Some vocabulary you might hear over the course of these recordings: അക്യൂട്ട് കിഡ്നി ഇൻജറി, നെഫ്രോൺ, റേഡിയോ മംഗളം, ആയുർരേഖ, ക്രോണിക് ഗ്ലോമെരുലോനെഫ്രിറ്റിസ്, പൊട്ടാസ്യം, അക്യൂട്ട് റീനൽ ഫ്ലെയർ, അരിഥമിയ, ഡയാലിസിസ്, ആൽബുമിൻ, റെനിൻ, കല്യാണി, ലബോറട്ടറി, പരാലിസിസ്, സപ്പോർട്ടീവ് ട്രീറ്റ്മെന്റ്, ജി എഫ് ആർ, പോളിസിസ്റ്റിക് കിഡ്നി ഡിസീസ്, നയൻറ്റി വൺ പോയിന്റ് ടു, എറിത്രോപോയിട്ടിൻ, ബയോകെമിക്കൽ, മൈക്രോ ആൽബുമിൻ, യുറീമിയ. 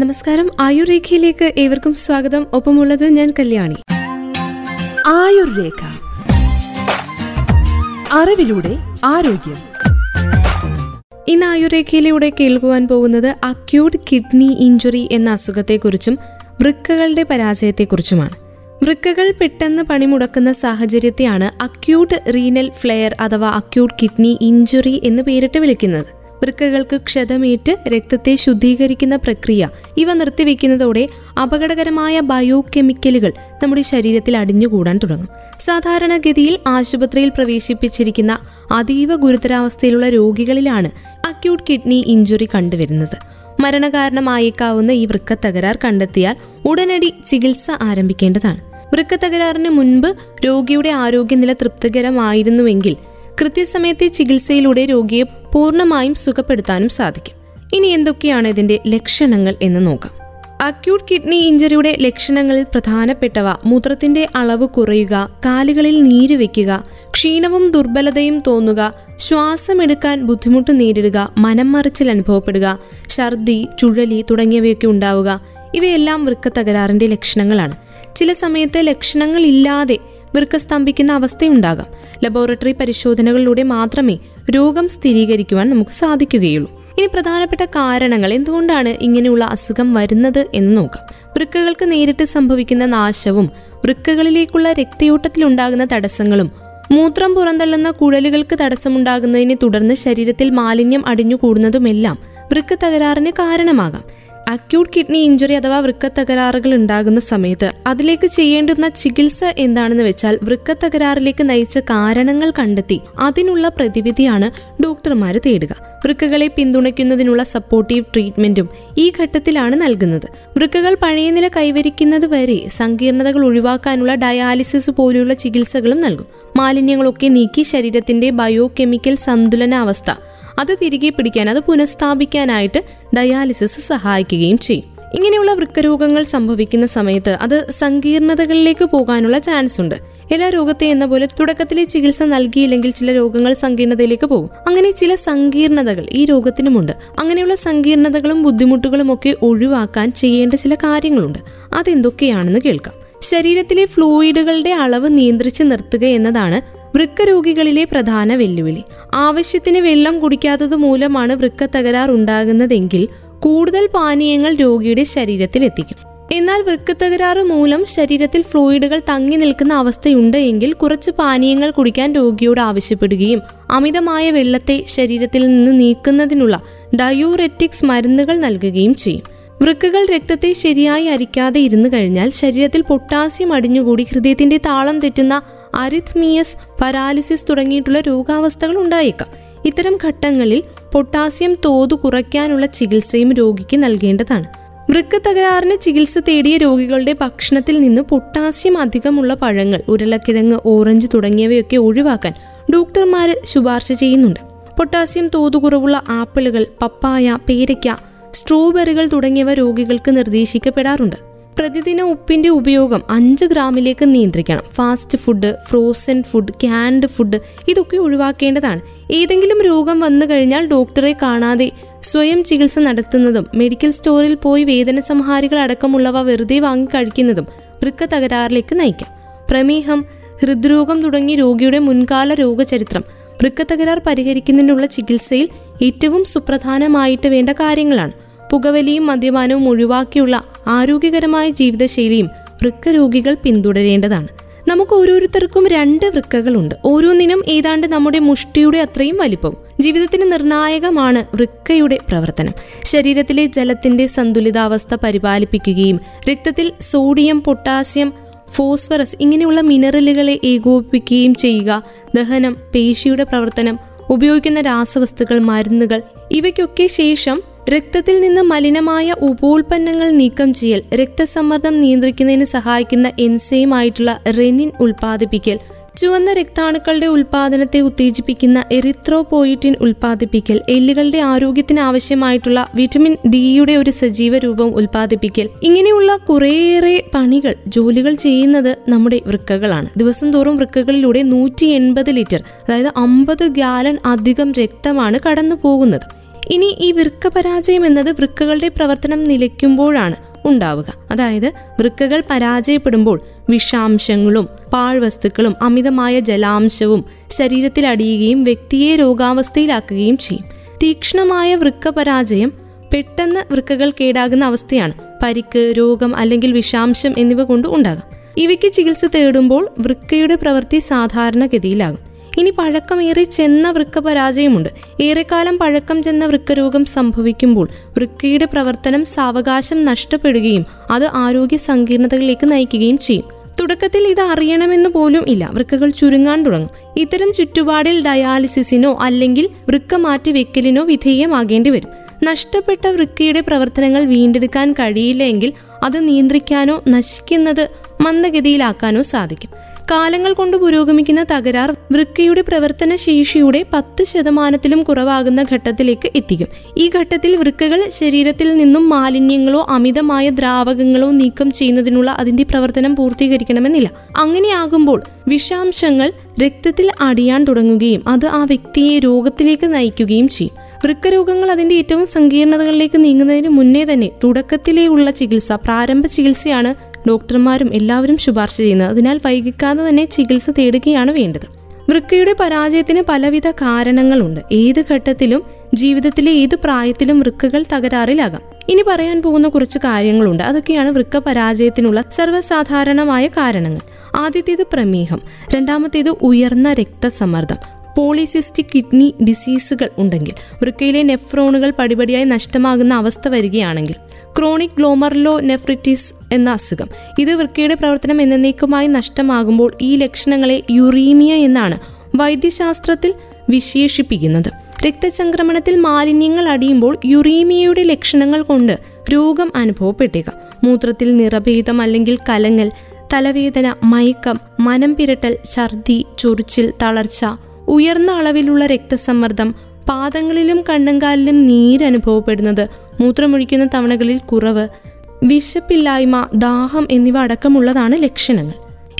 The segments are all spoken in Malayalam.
നമസ്കാരം, ആയുർരേഖയിലേക്ക് ഏവർക്കും സ്വാഗതം. ഒപ്പമുള്ളത് ഞാൻ കല്യാണി. ആയുർരേഖ, അറിവിലൂടെ ആരോഗ്യം. ഇന്ന് ആയുർരേഖയിലൂടെ കേൾക്കുവാൻ പോകുന്നത് അക്യൂട്ട് കിഡ്നി ഇൻജറി എന്ന അസുഖത്തെക്കുറിച്ചും വൃക്കകളുടെ പരാജയത്തെക്കുറിച്ചുമാണ്. വൃക്കകൾ പെട്ടെന്ന് പണിമുടക്കുന്ന സാഹചര്യത്തെയാണ് അക്യൂട്ട് റീനൽ ഫ്ലെയർ അഥവാ അക്യൂട്ട് കിഡ്നി ഇൻജറി എന്ന് പേരിട്ട് വിളിക്കുന്നത്. വൃക്കകൾക്ക് ക്ഷതമേറ്റ് രക്തത്തെ ശുദ്ധീകരിക്കുന്ന പ്രക്രിയ ഇവ നിർത്തിവെക്കുന്നതോടെ അപകടകരമായ ബയോകെമിക്കലുകൾ നമ്മുടെ ശരീരത്തിൽ അടിഞ്ഞുകൂടാൻ തുടങ്ങും. സാധാരണഗതിയിൽ ആശുപത്രിയിൽ പ്രവേശിപ്പിച്ചിരിക്കുന്ന അതീവ ഗുരുതരാവസ്ഥയിലുള്ള രോഗികളിലാണ് അക്യൂട്ട് കിഡ്നി ഇഞ്ചുറി കണ്ടുവരുന്നത്. മരണകാരണമായേക്കാവുന്ന ഈ വൃക്ക തകരാർ കണ്ടെത്തിയാൽ ഉടനടി ചികിത്സ ആരംഭിക്കേണ്ടതാണ്. വൃക്ക തകരാറിന് മുൻപ് രോഗിയുടെ ആരോഗ്യനില തൃപ്തികരമായിരുന്നുവെങ്കിൽ കൃത്യസമയത്തെ ചികിത്സയിലൂടെ രോഗിയെ പൂർണ്ണമായും സുഖപ്പെടുത്താനും സാധിക്കും. ഇനി എന്തൊക്കെയാണ് ഇതിന്റെ ലക്ഷണങ്ങൾ എന്ന് നോക്കാം. അക്യൂട്ട് കിഡ്നി ഇഞ്ചറിയുടെ ലക്ഷണങ്ങളിൽ പ്രധാനപ്പെട്ടവ മൂത്രത്തിന്റെ അളവ് കുറയുക, കാലുകളിൽ നീര് വെക്കുക, ക്ഷീണവും ദുർബലതയും തോന്നുക, ശ്വാസമെടുക്കാൻ ബുദ്ധിമുട്ട് നേരിടുക, മനം മറിച്ചിൽ അനുഭവപ്പെടുക, ഛർദി, ചുഴലി തുടങ്ങിയവയൊക്കെ ഉണ്ടാവുക. ഇവയെല്ലാം വൃക്ക തകരാറിന്റെ ലക്ഷണങ്ങളാണ്. ചില സമയത്ത് ലക്ഷണങ്ങൾ ഇല്ലാതെ വൃക്ക സ്തംഭിക്കുന്ന അവസ്ഥയുണ്ടാകാം. ലബോറട്ടറി പരിശോധനകളിലൂടെ മാത്രമേ രോഗം സ്ഥിരീകരിക്കുവാൻ നമുക്ക് സാധിക്കുകയുള്ളൂ. ഇനി പ്രധാനപ്പെട്ട കാരണങ്ങൾ, എന്തുകൊണ്ടാണ് ഇങ്ങനെയുള്ള അസുഖം വരുന്നത് എന്ന് നോക്കാം. വൃക്കകൾക്ക് നേരിട്ട് സംഭവിക്കുന്ന നാശവും വൃക്കകളിലേക്കുള്ള രക്തയോട്ടത്തിലുണ്ടാകുന്ന തടസ്സങ്ങളും മൂത്രം പുറന്തള്ളുന്ന കുഴലുകൾക്ക് തടസ്സമുണ്ടാകുന്നതിനെ തുടർന്ന് ശരീരത്തിൽ മാലിന്യം അടിഞ്ഞുകൂടുന്നതുമെല്ലാം വൃക്ക തകരാറിന് കാരണമാകാം. അക്യൂട്ട് കിഡ്നി ഇഞ്ചറി അഥവാ വൃക്ക തകരാറുകൾ ഉണ്ടാകുന്ന സമയത്ത് അതിലേക്ക് ചെയ്യേണ്ടുന്ന ചികിത്സ എന്താണെന്ന് വെച്ചാൽ വൃക്ക തകരാറിലേക്ക് നയിച്ച കാരണങ്ങൾ കണ്ടെത്തി അതിനുള്ള പ്രതിവിധിയാണ് ഡോക്ടർമാർ തേടുക. വൃക്കകളെ പിന്തുണയ്ക്കുന്നതിനുള്ള സപ്പോർട്ടീവ് ട്രീറ്റ്മെന്റും ഈ ഘട്ടത്തിലാണ് നൽകുന്നത്. വൃക്കകൾ പഴയ നില കൈവരിക്കുന്നത് വരെ സങ്കീർണതകൾ ഒഴിവാക്കാനുള്ള ഡയാലിസിസ് പോലെയുള്ള ചികിത്സകളും നൽകും. മാലിന്യങ്ങളൊക്കെ നീക്കി ശരീരത്തിന്റെ ബയോകെമിക്കൽ സന്തുലനാവസ്ഥ അത് തിരികെ പിടിക്കാൻ, അത് പുനഃസ്ഥാപിക്കാനായിട്ട് ഡയാലിസിസ് സഹായിക്കുകയും ചെയ്യും. ഇങ്ങനെയുള്ള വൃക്കരോഗങ്ങൾ സംഭവിക്കുന്ന സമയത്ത് അത് സങ്കീർണതകളിലേക്ക് പോകാനുള്ള ചാൻസ് ഉണ്ട്. എല്ലാ രോഗത്തെ എന്ന പോലെ തുടക്കത്തിലെ ചികിത്സ നൽകിയില്ലെങ്കിൽ ചില രോഗങ്ങൾ സങ്കീർണതയിലേക്ക് പോകും. അങ്ങനെ ചില സങ്കീർണതകൾ ഈ രോഗത്തിനുമുണ്ട്. അങ്ങനെയുള്ള സങ്കീർണതകളും ബുദ്ധിമുട്ടുകളും ഒക്കെ ഒഴിവാക്കാൻ ചെയ്യേണ്ട ചില കാര്യങ്ങളുണ്ട്. അതെന്തൊക്കെയാണെന്ന് കേൾക്കാം. ശരീരത്തിലെ ഫ്ലൂയിഡുകളുടെ അളവ് നിയന്ത്രിച്ച് നിർത്തുക എന്നതാണ് വൃക്ക രോഗികളിലെ പ്രധാന വെല്ലുവിളി. ആവശ്യത്തിന് വെള്ളം കുടിക്കാത്തത് മൂലമാണ് വൃക്ക തകരാർ ഉണ്ടാകുന്നതെങ്കിൽ കൂടുതൽ പാനീയങ്ങൾ രോഗിയുടെ ശരീരത്തിൽ എത്തിക്കും. എന്നാൽ വൃക്ക തകരാറ് മൂലം ശരീരത്തിൽ ഫ്ലൂയിഡുകൾ തങ്ങി നിൽക്കുന്ന അവസ്ഥയുണ്ട് എങ്കിൽ കുറച്ച് പാനീയങ്ങൾ കുടിക്കാൻ രോഗിയോട് ആവശ്യപ്പെടുകയും അമിതമായ വെള്ളത്തെ ശരീരത്തിൽ നിന്ന് നീക്കുന്നതിനുള്ള ഡയൂറെറ്റിക് മരുന്നുകൾ നൽകുകയും ചെയ്യും. വൃക്കകൾ രക്തത്തെ ശരിയായി അരിക്കാതെ ഇരുന്നു കഴിഞ്ഞാൽ ശരീരത്തിൽ പൊട്ടാസ്യം അടിഞ്ഞുകൂടി ഹൃദയത്തിന്റെ താളം തെറ്റുന്ന അരിഥമിയ, പരാലിസിസ് തുടങ്ങിയിട്ടുള്ള രോഗാവസ്ഥകൾ ഉണ്ടായേക്കാം. ഇത്തരം ഘട്ടങ്ങളിൽ പൊട്ടാസ്യം തോത് കുറയ്ക്കാനുള്ള ചികിത്സയും രോഗിക്ക് നൽകേണ്ടതാണ്. വൃക്ക തകരാറിന് ചികിത്സ തേടിയ രോഗികളുടെ ഭക്ഷണത്തിൽ നിന്ന് പൊട്ടാസ്യം അധികമുള്ള പഴങ്ങൾ, ഉരുളക്കിഴങ്ങ്, ഓറഞ്ച് തുടങ്ങിയവയൊക്കെ ഒഴിവാക്കാൻ ഡോക്ടർമാർ ശുപാർശ ചെയ്യുന്നുണ്ട്. പൊട്ടാസ്യം തോത് കുറവുള്ള ആപ്പിളുകൾ, പപ്പായ, പേരയ്ക്ക, സ്ട്രോബെറികൾ തുടങ്ങിയവ രോഗികൾക്ക് നിർദ്ദേശിക്കപ്പെടാറുണ്ട്. പ്രതിദിന ഉപ്പിന്റെ ഉപയോഗം 5 ഗ്രാമിലേക്ക് നിയന്ത്രിക്കണം. Fast food, frozen food, canned food ഇതൊക്കെ ഒഴിവാക്കേണ്ടതാണ്. ഏതെങ്കിലും രോഗം വന്നു കഴിഞ്ഞാൽ ഡോക്ടറെ കാണാതെ സ്വയം ചികിത്സ നടത്തുന്നതും മെഡിക്കൽ സ്റ്റോറിൽ പോയി വേദനസംഹാരികൾ അടക്കമുള്ളവ വെറുതെ വാങ്ങി കഴിക്കുന്നതും വൃക്ക തകരാറിലേക്ക് നയിക്കാം. പ്രമേഹം, ഹൃദ്രോഗം തുടങ്ങി രോഗിയുടെ മുൻകാല രോഗചരിത്രം വൃക്ക തകരാർ പരിഹരിക്കുന്നതിനുള്ള ചികിത്സയിൽ ഏറ്റവും സുപ്രധാനമായിട്ട് വേണ്ട കാര്യങ്ങളാണ്. പുകവലിയും മദ്യപാനവും ഒഴിവാക്കിയുള്ള ആരോഗ്യകരമായ ജീവിതശൈലിയും വൃക്ക രോഗികൾ പിന്തുടരേണ്ടതാണ്. നമുക്ക് ഓരോരുത്തർക്കും 2 വൃക്കകളുണ്ട്. ഓരോന്നിനും ഏതാണ്ട് നമ്മുടെ മുഷ്ടിയുടെ അത്രയും വലിപ്പം. ജീവിതത്തിന് നിർണായകമാണ് വൃക്കയുടെ പ്രവർത്തനം. ശരീരത്തിലെ ജലത്തിന്റെ സന്തുലിതാവസ്ഥ പരിപാലിപ്പിക്കുകയും രക്തത്തിൽ സോഡിയം, പൊട്ടാസ്യം, ഫോസ്ഫറസ് ഇങ്ങനെയുള്ള മിനറലുകളെ ഏകോപിപ്പിക്കുകയും ചെയ്യുക. ദഹനം, പേശിയുടെ പ്രവർത്തനം, ഉപയോഗിക്കുന്ന രാസവസ്തുക്കൾ, മരുന്നുകൾ ഇവയ്ക്കൊക്കെ ശേഷം രക്തത്തിൽ നിന്ന് മലിനമായ ഉപോൽപ്പന്നങ്ങൾ നീക്കം ചെയ്യൽ, രക്തസമ്മർദ്ദം നിയന്ത്രിക്കുന്നതിന് സഹായിക്കുന്ന എൻസൈമായിട്ടുള്ള റെനിൻ ഉൽപ്പാദിപ്പിക്കൽ, ചുവന്ന രക്താണുക്കളുടെ ഉൽപ്പാദനത്തെ ഉത്തേജിപ്പിക്കുന്ന എറിത്രോപോയിട്ടിൻ ഉൽപ്പാദിപ്പിക്കൽ, എല്ലുകളുടെ ആരോഗ്യത്തിന് ആവശ്യമായിട്ടുള്ള വിറ്റമിൻ ഡിയുടെ ഒരു സജീവ രൂപം ഉൽപ്പാദിപ്പിക്കൽ, ഇങ്ങനെയുള്ള കുറേയേറെ ജോലികൾ ചെയ്യുന്നത് നമ്മുടെ വൃക്കകളാണ്. ദിവസം തോറും വൃക്കകളിലൂടെ 180 ലിറ്റർ, അതായത് 50 ഗാലൺ അധികം രക്തമാണ് കടന്നു പോകുന്നത്. ഇനി ഈ വൃക്ക പരാജയം എന്നത് വൃക്കകളുടെ പ്രവർത്തനം നിലയ്ക്കുമ്പോഴാണ് ഉണ്ടാവുക. അതായത് വൃക്കകൾ പരാജയപ്പെടുമ്പോൾ വിഷാംശങ്ങളും പാഴ്വസ്തുക്കളും അമിതമായ ജലാംശവും ശരീരത്തിൽ അടിയുകയും വ്യക്തിയെ രോഗാവസ്ഥയിലാക്കുകയും ചെയ്യും. തീക്ഷ്ണമായ വൃക്ക പരാജയം പെട്ടെന്ന് വൃക്കകൾ കേടാകുന്ന അവസ്ഥയാണ് പരിക്ക്, രോഗം അല്ലെങ്കിൽ വിഷാംശം എന്നിവ കൊണ്ട് ഉണ്ടാകാം. ഇവയ്ക്ക് ചികിത്സ തേടുമ്പോൾ വൃക്കയുടെ പ്രവൃത്തി സാധാരണഗതിയിലാകും. ഇനി പഴക്കമേറെ ചെന്ന വൃക്ക പരാജയമുണ്ട്. ഏറെക്കാലം പഴക്കം ചെന്ന വൃക്കരോഗം സംഭവിക്കുമ്പോൾ വൃക്കയുടെ പ്രവർത്തനം സാവകാശം നഷ്ടപ്പെടുകയും അത് ആരോഗ്യ സങ്കീർണതകളിലേക്ക് നയിക്കുകയും ചെയ്യും. തുടക്കത്തിൽ ഇത് അറിയണമെന്ന് പോലും ഇല്ല, വൃക്കകൾ ചുരുങ്ങാൻ തുടങ്ങും. ഇത്തരം ചുറ്റുപാടിൽ ഡയാലിസിസിനോ അല്ലെങ്കിൽ വൃക്ക മാറ്റി വെക്കലിനോ വിധേയമാകേണ്ടി വരും. നഷ്ടപ്പെട്ട വൃക്കയുടെ പ്രവർത്തനങ്ങൾ വീണ്ടെടുക്കാൻ കഴിയില്ല എങ്കിൽ അത് നിയന്ത്രിക്കാനോ നശിക്കുന്നത് മന്ദഗതിയിലാക്കാനോ സാധിക്കും. കാലങ്ങൾ കൊണ്ട് പുരോഗമിക്കുന്ന തകരാർ വൃക്കയുടെ പ്രവർത്തന ശേഷിയുടെ 10% കുറവാകുന്ന ഘട്ടത്തിലേക്ക് എത്തിക്കും. ഈ ഘട്ടത്തിൽ വൃക്കകൾ ശരീരത്തിൽ നിന്നും മാലിന്യങ്ങളോ അമിതമായ ദ്രാവകങ്ങളോ നീക്കം ചെയ്യുന്നതിനുള്ള അതിന്റെ പ്രവർത്തനം പൂർത്തീകരിക്കണമെന്നില്ല. അങ്ങനെയാകുമ്പോൾ വിഷാംശങ്ങൾ രക്തത്തിൽ അടിയാൻ തുടങ്ങുകയും അത് ആ വ്യക്തിയെ രോഗത്തിലേക്ക് നയിക്കുകയും ചെയ്യും. വൃക്കരോഗങ്ങൾ അതിന്റെ ഏറ്റവും സങ്കീർണതകളിലേക്ക് നീങ്ങുന്നതിന് മുന്നേ തന്നെ തുടക്കത്തിലേയുള്ള ചികിത്സ, പ്രാരംഭ ചികിത്സയാണ് ഡോക്ടർമാരും എല്ലാവരും ശുപാർശ ചെയ്യുന്നത്. അതിനാൽ വൈകിക്കാതെ തന്നെ ചികിത്സ തേടുകയാണ് വേണ്ടത്. വൃക്കയുടെ പരാജയത്തിന് പലവിധ കാരണങ്ങളുണ്ട്. ഏത് ഘട്ടത്തിലും ജീവിതത്തിലെ ഏത് പ്രായത്തിലും വൃക്കകൾ തകരാറിലാകാം. ഇനി പറയാൻ പോകുന്ന കുറച്ച് കാര്യങ്ങളുണ്ട്. അതൊക്കെയാണ് വൃക്ക പരാജയത്തിനുള്ള സർവ്വസാധാരണമായ കാരണങ്ങൾ. ആദ്യത്തേത് പ്രമേഹം, രണ്ടാമത്തേത് ഉയർന്ന രക്തസമ്മർദ്ദം. പോളിസിസ്റ്റിക് കിഡ്നി ഡിസീസുകൾ ഉണ്ടെങ്കിൽ, വൃക്കയിലെ നെഫ്രോണുകൾ പടിപടിയായി നഷ്ടമാകുന്ന അവസ്ഥ വരികയാണെങ്കിൽ, ക്രോണിക് ഗ്ലോമെരുലോനെഫ്രിറ്റിസ് എന്ന അസുഖം, ഇത് വൃക്കയുടെ പ്രവർത്തനം എന്നേക്കുമായി നഷ്ടമാകുമ്പോൾ ഈ ലക്ഷണങ്ങളെ യുറീമിയ എന്നാണ് വൈദ്യശാസ്ത്രത്തിൽ വിശേഷിപ്പിക്കുന്നത്. രക്തചംക്രമണത്തിൽ മാലിന്യങ്ങൾ അടിയുമ്പോൾ യുറീമിയയുടെ ലക്ഷണങ്ങൾ കൊണ്ട് രോഗം അനുഭവപ്പെട്ടേക്കാം. മൂത്രത്തിൽ നിറഭേദം അല്ലെങ്കിൽ കലങ്ങൽ, തലവേദന, മയക്കം, മനം പിരട്ടൽ, ഛർദി, ചൊറിച്ചിൽ, തളർച്ച, ഉയർന്ന അളവിലുള്ള രക്തസമ്മർദ്ദം, പാദങ്ങളിലും കണ്ണങ്കാലിലും നീരനുഭവപ്പെടുന്നത്, മൂത്രമൊഴിക്കുന്ന തവണകളിൽ കുറവ്, വിശപ്പില്ലായ്മ, ദാഹം എന്നിവ അടക്കമുള്ളതാണ് ലക്ഷണങ്ങൾ.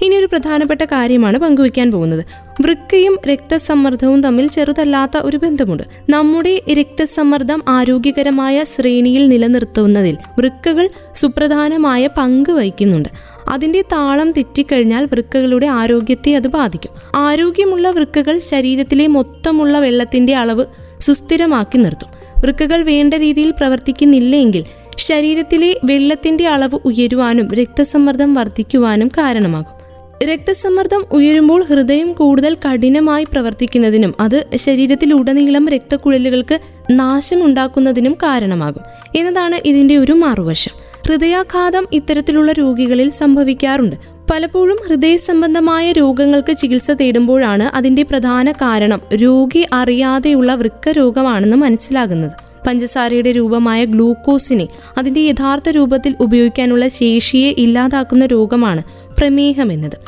ഇനി ഒരു പ്രധാനപ്പെട്ട കാര്യമാണ് പങ്കുവയ്ക്കാൻ പോകുന്നത്. വൃക്കയും രക്തസമ്മർദ്ദവും തമ്മിൽ ചെറുതല്ലാത്ത ഒരു ബന്ധമുണ്ട്. നമ്മുടെ രക്തസമ്മർദ്ദം ആരോഗ്യകരമായ ശ്രേണിയിൽ നിലനിർത്തുന്നതിൽ വൃക്കകൾ സുപ്രധാനമായ പങ്ക് വഹിക്കുന്നുണ്ട്. അതിന്റെ താളം തെറ്റിക്കഴിഞ്ഞാൽ വൃക്കകളുടെ ആരോഗ്യത്തെ അത് ബാധിക്കും. ആരോഗ്യമുള്ള വൃക്കകൾ ശരീരത്തിലെ മൊത്തമുള്ള വെള്ളത്തിന്റെ അളവ് സുസ്ഥിരമാക്കി നിർത്തും. വൃക്കകൾ വേണ്ട രീതിയിൽ പ്രവർത്തിക്കുന്നില്ലെങ്കിൽ ശരീരത്തിലെ വെള്ളത്തിന്റെ അളവ് ഉയരുവാനും രക്തസമ്മർദ്ദം വർദ്ധിക്കുവാനും കാരണമാകും. രക്തസമ്മർദ്ദം ഉയരുമ്പോൾ ഹൃദയം കൂടുതൽ കഠിനമായി പ്രവർത്തിക്കുന്നതിനും അത് ശരീരത്തിലുടനീളം രക്തക്കുഴലുകൾക്ക് നാശമുണ്ടാക്കുന്നതിനും കാരണമാകും എന്നതാണ് ഇതിന്റെ ഒരു മറുവശം. ഹൃദയാഘാതം ഇത്തരത്തിലുള്ള രോഗികളിൽ സംഭവിക്കാറുണ്ട്. പലപ്പോഴും ഹൃദയ സംബന്ധമായ രോഗങ്ങൾക്ക് ചികിത്സ തേടുമ്പോഴാണ് അതിന്റെ പ്രധാന കാരണം രോഗി അറിയാതെയുള്ള വൃക്ക രോഗമാണെന്ന് മനസ്സിലാകുന്നത്. പഞ്ചസാരയുടെ രൂപമായ ഗ്ലൂക്കോസിനെ അതിന്റെ യഥാർത്ഥ രൂപത്തിൽ ഉപയോഗിക്കാനുള്ള ശേഷിയെ ഇല്ലാതാക്കുന്ന രോഗമാണ് പ്രമേഹം എന്നത്.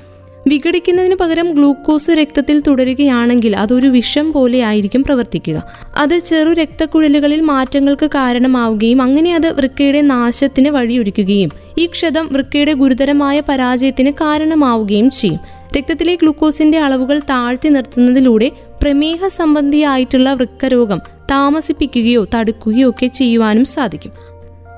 വിഘടിക്കുന്നതിന് പകരം ഗ്ലൂക്കോസ് രക്തത്തിൽ തുടരുകയാണെങ്കിൽ അതൊരു വിഷം പോലെ ആയിരിക്കും പ്രവർത്തിക്കുക. അത് ചെറു രക്തക്കുഴലുകളിൽ മാറ്റങ്ങൾക്ക് കാരണമാവുകയും അങ്ങനെ അത് വൃക്കയുടെ നാശത്തിന് വഴിയൊരുക്കുകയും ഈ ക്ഷതം വൃക്കയുടെ ഗുരുതരമായ പരാജയത്തിന് കാരണമാവുകയും ചെയ്യും. രക്തത്തിലെ ഗ്ലൂക്കോസിന്റെ അളവുകൾ താഴ്ത്തി നിർത്തുന്നതിലൂടെ പ്രമേഹ സംബന്ധിയായിട്ടുള്ള വൃക്കരോഗം താമസിപ്പിക്കുകയോ തടുക്കുകയോ ഒക്കെ ചെയ്യുവാനും സാധിക്കും.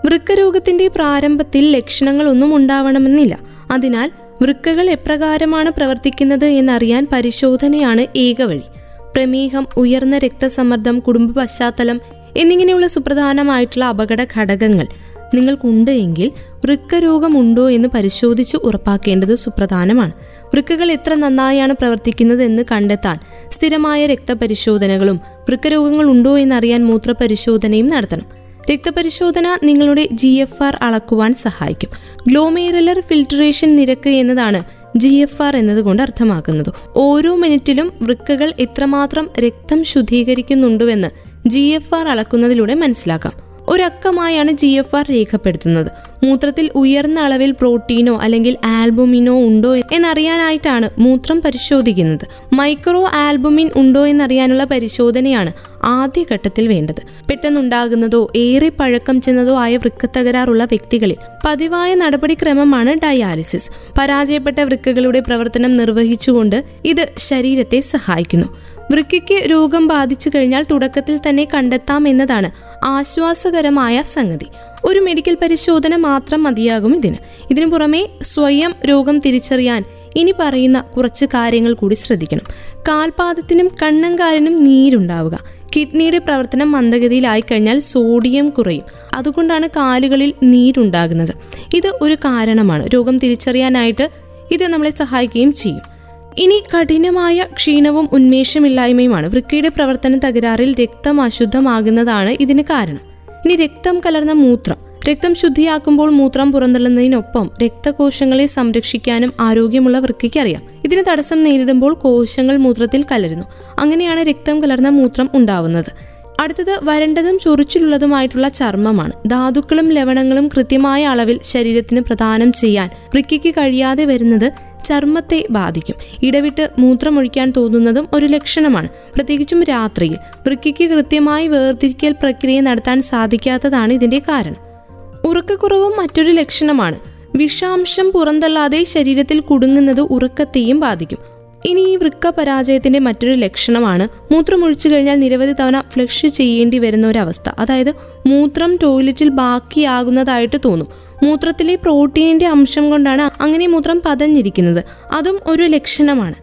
വൃക്കരോഗത്തിന്റെ പ്രാരംഭത്തിൽ ലക്ഷണങ്ങളൊന്നും ഉണ്ടാവണമെന്നില്ല. അതിനാൽ വൃക്കകൾ എപ്രകാരമാണ് പ്രവർത്തിക്കുന്നത് എന്നറിയാൻ പരിശോധനയാണ് ഏക വഴി. പ്രമേഹം, ഉയർന്ന രക്തസമ്മർദ്ദം, കുടുംബ പശ്ചാത്തലം എന്നിങ്ങനെയുള്ള സുപ്രധാനമായിട്ടുള്ള അപകട ഘടകങ്ങൾ നിങ്ങൾക്കുണ്ട് എങ്കിൽ വൃക്കരോഗമുണ്ടോ എന്ന് പരിശോധിച്ച് ഉറപ്പാക്കേണ്ടത് സുപ്രധാനമാണ്. വൃക്കകൾ എത്ര നന്നായാണ് പ്രവർത്തിക്കുന്നത് എന്ന് കണ്ടെത്താൻ സ്ഥിരമായ രക്തപരിശോധനകളും വൃക്കരോഗങ്ങൾ ഉണ്ടോ എന്നറിയാൻ മൂത്രപരിശോധനയും നടത്തണം. രക്തപരിശോധന നിങ്ങളുടെ GFR അളക്കുവാൻ സഹായിക്കും. ഗ്ലോമെരുലാർ ഫിൽട്ടറേഷൻ നിരക്ക് എന്നതാണ് GFR എന്നതുകൊണ്ട് അർത്ഥമാക്കുന്നത്. ഓരോ മിനിറ്റിലും വൃക്കകൾ എത്രമാത്രം രക്തം ശുദ്ധീകരിക്കുന്നുണ്ടുവെന്ന് GFR അളക്കുന്നതിലൂടെ മനസ്സിലാക്കാം. ഒരക്കമായാണ് GFR രേഖപ്പെടുത്തുന്നത്. മൂത്രത്തിൽ ഉയർന്ന അളവിൽ പ്രോട്ടീനോ അല്ലെങ്കിൽ ആൽബുമിനോ ഉണ്ടോ എന്നറിയാനായിട്ടാണ് മൂത്രം പരിശോധിക്കുന്നത്. മൈക്രോ ആൽബുമിൻ ഉണ്ടോ എന്നറിയാനുള്ള പരിശോധനയാണ് ആദ്യഘട്ടത്തിൽ വേണ്ടത്. പെട്ടെന്നുണ്ടാകുന്നതോ ഏറെ പഴക്കം ചെന്നതോ ആയ വൃക്ക തകരാറുള്ള വ്യക്തികളിൽ പതിവായ നടപടിക്രമമാണ് ഡയാലിസിസ്. പരാജയപ്പെട്ട വൃക്കകളുടെ പ്രവർത്തനം നിർവഹിച്ചുകൊണ്ട് ഇത് ശരീരത്തെ സഹായിക്കുന്നു. വൃക്കയ്ക്ക് രോഗം ബാധിച്ചു കഴിഞ്ഞാൽ തുടക്കത്തിൽ തന്നെ കണ്ടെത്താം എന്നതാണ് ആശ്വാസകരമായ സംഗതി. ഒരു മെഡിക്കൽ പരിശോധന മാത്രം മതിയാകും ഇതിന്. ഇതിനു പുറമെ സ്വയം രോഗം തിരിച്ചറിയാൻ ഇനി പറയുന്ന കുറച്ച് കാര്യങ്ങൾ കൂടി ശ്രദ്ധിക്കണം. കാൽപാദത്തിനും കണ്ണങ്കാലിനും നീരുണ്ടാവുക. കിഡ്നിയുടെ പ്രവർത്തനം മന്ദഗതിയിലായി കഴിഞ്ഞാൽ സോഡിയം കുറയും. അതുകൊണ്ടാണ് കാലുകളിൽ നീരുണ്ടാകുന്നത്. ഇത് ഒരു കാരണമാണ്. രോഗം തിരിച്ചറിയാനായിട്ട് ഇത് നമ്മളെ സഹായിക്കുകയും ചെയ്യും. ഇനി കഠിനമായ ക്ഷീണവും ഉന്മേഷമില്ലായ്മയുമാണ്. വൃക്കയുടെ പ്രവർത്തന തകരാറിൽ രക്തം അശുദ്ധമാകുന്നതാണ് ഇതിന് കാരണം. ഇനി രക്തം കലർന്ന മൂത്രം. രക്തം ശുദ്ധിയാക്കുമ്പോൾ മൂത്രം പുറന്തള്ളുന്നതിനൊപ്പം രക്തകോശങ്ങളെ സംരക്ഷിക്കാനും ആരോഗ്യമുള്ള വൃക്കയ്ക്ക് അറിയാം. ഇതിന് തടസ്സം നേരിടുമ്പോൾ കോശങ്ങൾ മൂത്രത്തിൽ കലരുന്നു. അങ്ങനെയാണ് രക്തം കലർന്ന മൂത്രം ഉണ്ടാവുന്നത്. അടുത്തത് വരണ്ടതും ചൊറിച്ചിലുള്ളതുമായിട്ടുള്ള ചർമ്മമാണ്. ധാതുക്കളും ലവണങ്ങളും കൃത്യമായ അളവിൽ ശരീരത്തിന് പ്രദാനം ചെയ്യാൻ വൃക്കയ്ക്ക് കഴിയാതെ വരുന്നത് ചർമ്മത്തെ ബാധിക്കും. ഇടവിട്ട് മൂത്രമൊഴിക്കാൻ തോന്നുന്നതും ഒരു ലക്ഷണമാണ്. പ്രത്യേകിച്ചും രാത്രിയിൽ വൃക്കയ്ക്ക് കൃത്യമായി വേർതിരിക്കൽ പ്രക്രിയ നടത്താൻ സാധിക്കാത്തതാണ് ഇതിന്റെ കാരണം. ഉറക്കക്കുറവും മറ്റൊരു ലക്ഷണമാണ്. വിഷാംശം പുറന്തള്ളാതെ ശരീരത്തിൽ കുടുങ്ങുന്നത് ഉറക്കത്തെയും ബാധിക്കും. ഇനി ഈ വൃക്ക പരാജയത്തിന്റെ മറ്റൊരു ലക്ഷണമാണ് മൂത്രമൊഴിച്ചു കഴിഞ്ഞാൽ നിരവധി തവണ ഫ്ലഷ് ചെയ്യേണ്ടി വരുന്ന ഒരവസ്ഥ. അതായത് മൂത്രം ടോയ്ലറ്റിൽ ബാക്കിയാകുന്നതായിട്ട് തോന്നും. മൂത്രത്തിലെ പ്രോട്ടീനിന്റെ അംശം കൊണ്ടാണ് അങ്ങനെ മൂത്രം പതഞ്ഞിരിക്കുന്നത്. അതും ഒരു ലക്ഷണമാണ്.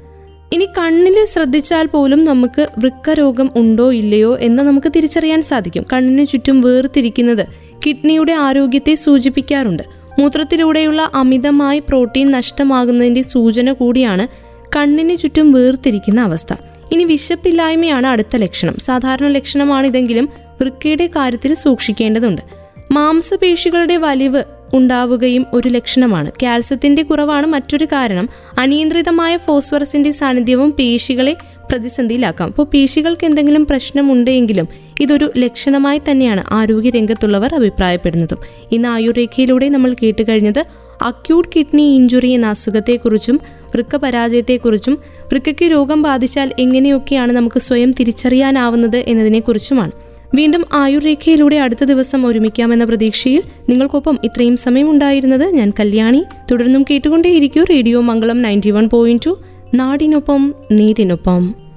ഇനി കണ്ണിൽ ശ്രദ്ധിച്ചാൽ പോലും നമുക്ക് വൃക്ക രോഗം ഉണ്ടോ ഇല്ലയോ എന്ന് നമുക്ക് തിരിച്ചറിയാൻ സാധിക്കും. കണ്ണിന് ചുറ്റും വേർതിരിക്കുന്നത് കിഡ്നിയുടെ ആരോഗ്യത്തെ സൂചിപ്പിക്കാറുണ്ട്. മൂത്രത്തിലൂടെയുള്ള അമിതമായ പ്രോട്ടീൻ നഷ്ടമാകുന്നതിന്റെ സൂചന കൂടിയാണ് കണ്ണിന് ചുറ്റും വേർതിരിക്കുന്ന അവസ്ഥ. ഇനി വിശപ്പില്ലായ്മയാണ് അടുത്ത ലക്ഷണം. സാധാരണ ലക്ഷണമാണിതെങ്കിലും വൃക്കയുടെ കാര്യത്തിൽ സൂക്ഷിക്കേണ്ടതുണ്ട്. മാംസപേശികളുടെ വലിവ് ഉണ്ടാവുകയും ഒരു ലക്ഷണമാണ്. കാൽസ്യത്തിന്റെ കുറവാണ് മറ്റൊരു കാരണം. അനിയന്ത്രിതമായ ഫോസ്ഫറസിന്റെ സാന്നിധ്യവും പേശികളെ പ്രതിസന്ധിയിലാക്കാം. അപ്പോൾ പേശികൾക്ക് എന്തെങ്കിലും പ്രശ്നമുണ്ടെങ്കിലും ഇതൊരു ലക്ഷണമായി തന്നെയാണ് ആരോഗ്യരംഗത്തുള്ളവർ അഭിപ്രായപ്പെടുന്നതും. ഇന്ന് ആയുർരേഖയിലൂടെ നമ്മൾ കേട്ടുകഴിഞ്ഞത് അക്യൂട്ട് കിഡ്നി ഇൻജറി എന്ന അസുഖത്തെക്കുറിച്ചും വൃക്ക പരാജയത്തെക്കുറിച്ചും വൃക്കയ്ക്ക് രോഗം ബാധിച്ചാൽ എങ്ങനെയൊക്കെയാണ് നമുക്ക് സ്വയം തിരിച്ചറിയാനാവുന്നത് എന്നതിനെക്കുറിച്ചുമാണ്. വീണ്ടും ആയുർരേഖയിലൂടെ അടുത്ത ദിവസം ഒരുമിക്കാമെന്ന പ്രതീക്ഷയിൽ നിങ്ങൾക്കൊപ്പം ഇത്രയും സമയം ഉണ്ടായിരുന്നത് ഞാൻ കല്യാണി. തുടർന്നും കേട്ടുകൊണ്ടേയിരിക്കൂ റേഡിയോ മംഗളം 91.2 നാടിനൊപ്പം നീരിനൊപ്പം.